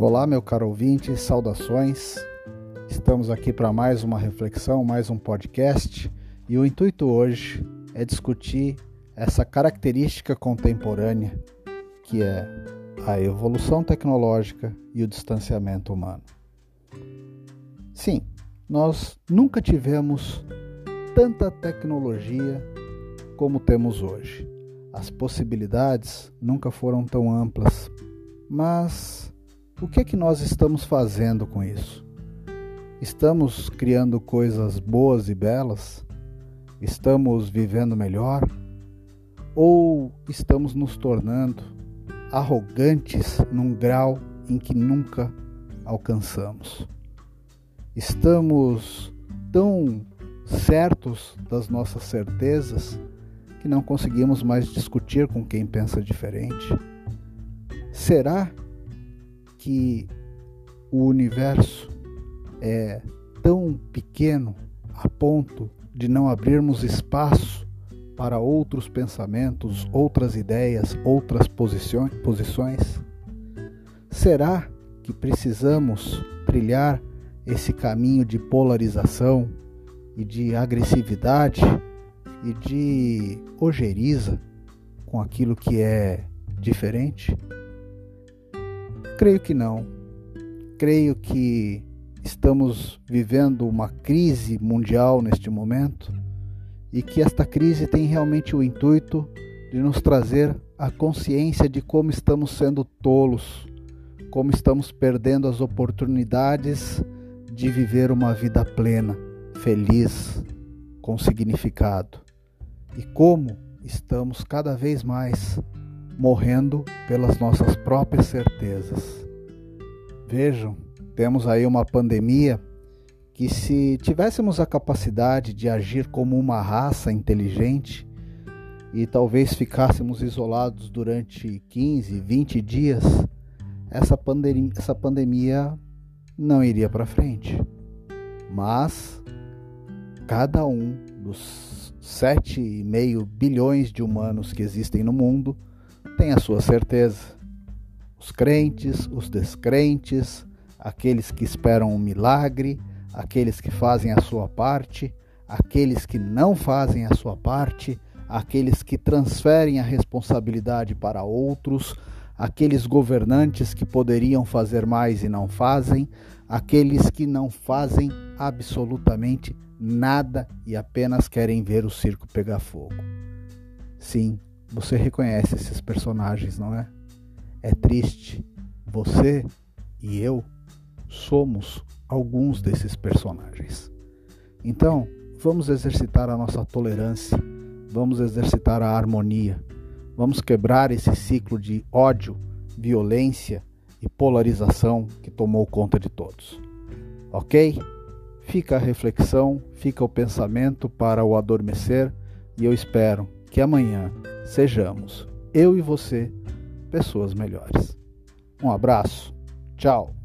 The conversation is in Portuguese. Olá, meu caro ouvinte, saudações. Estamos aqui para mais uma reflexão, mais um podcast, e o intuito hoje é discutir essa característica contemporânea que é a evolução tecnológica e o distanciamento humano. Sim, nós nunca tivemos tanta tecnologia como temos hoje. As possibilidades nunca foram tão amplas, mas o que é que nós estamos fazendo com isso? Estamos criando coisas boas e belas? Estamos vivendo melhor? Ou estamos nos tornando arrogantes num grau em que nunca alcançamos? Estamos tão certos das nossas certezas que não conseguimos mais discutir com quem pensa diferente? Será que o universo é tão pequeno a ponto de não abrirmos espaço para outros pensamentos, outras ideias, outras posições? Será que precisamos trilhar esse caminho de polarização e de agressividade e de ojeriza com aquilo que é diferente? Creio que não. Creio que estamos vivendo uma crise mundial neste momento e que esta crise tem realmente o intuito de nos trazer a consciência de como estamos sendo tolos, como estamos perdendo as oportunidades de viver uma vida plena, feliz, com significado, e como estamos cada vez mais morrendo pelas nossas próprias certezas. Vejam, temos aí uma pandemia que, se tivéssemos a capacidade de agir como uma raça inteligente e talvez ficássemos isolados durante 15, 20 dias, essa pandemia não iria para frente. Mas cada um dos 7,5 bilhões de humanos que existem no mundo tem a sua certeza. Os crentes, os descrentes, aqueles que esperam um milagre, aqueles que fazem a sua parte, aqueles que não fazem a sua parte, aqueles que transferem a responsabilidade para outros, aqueles governantes que poderiam fazer mais e não fazem, aqueles que não fazem absolutamente nada e apenas querem ver o circo pegar fogo. Sim, você reconhece esses personagens, não é? É triste. Você e eu somos alguns desses personagens. Então, vamos exercitar a nossa tolerância, vamos exercitar a harmonia, vamos quebrar esse ciclo de ódio, violência e polarização que tomou conta de todos. Ok? Fica a reflexão, fica o pensamento para o adormecer, e eu espero que amanhã sejamos, eu e você, pessoas melhores. Um abraço, tchau!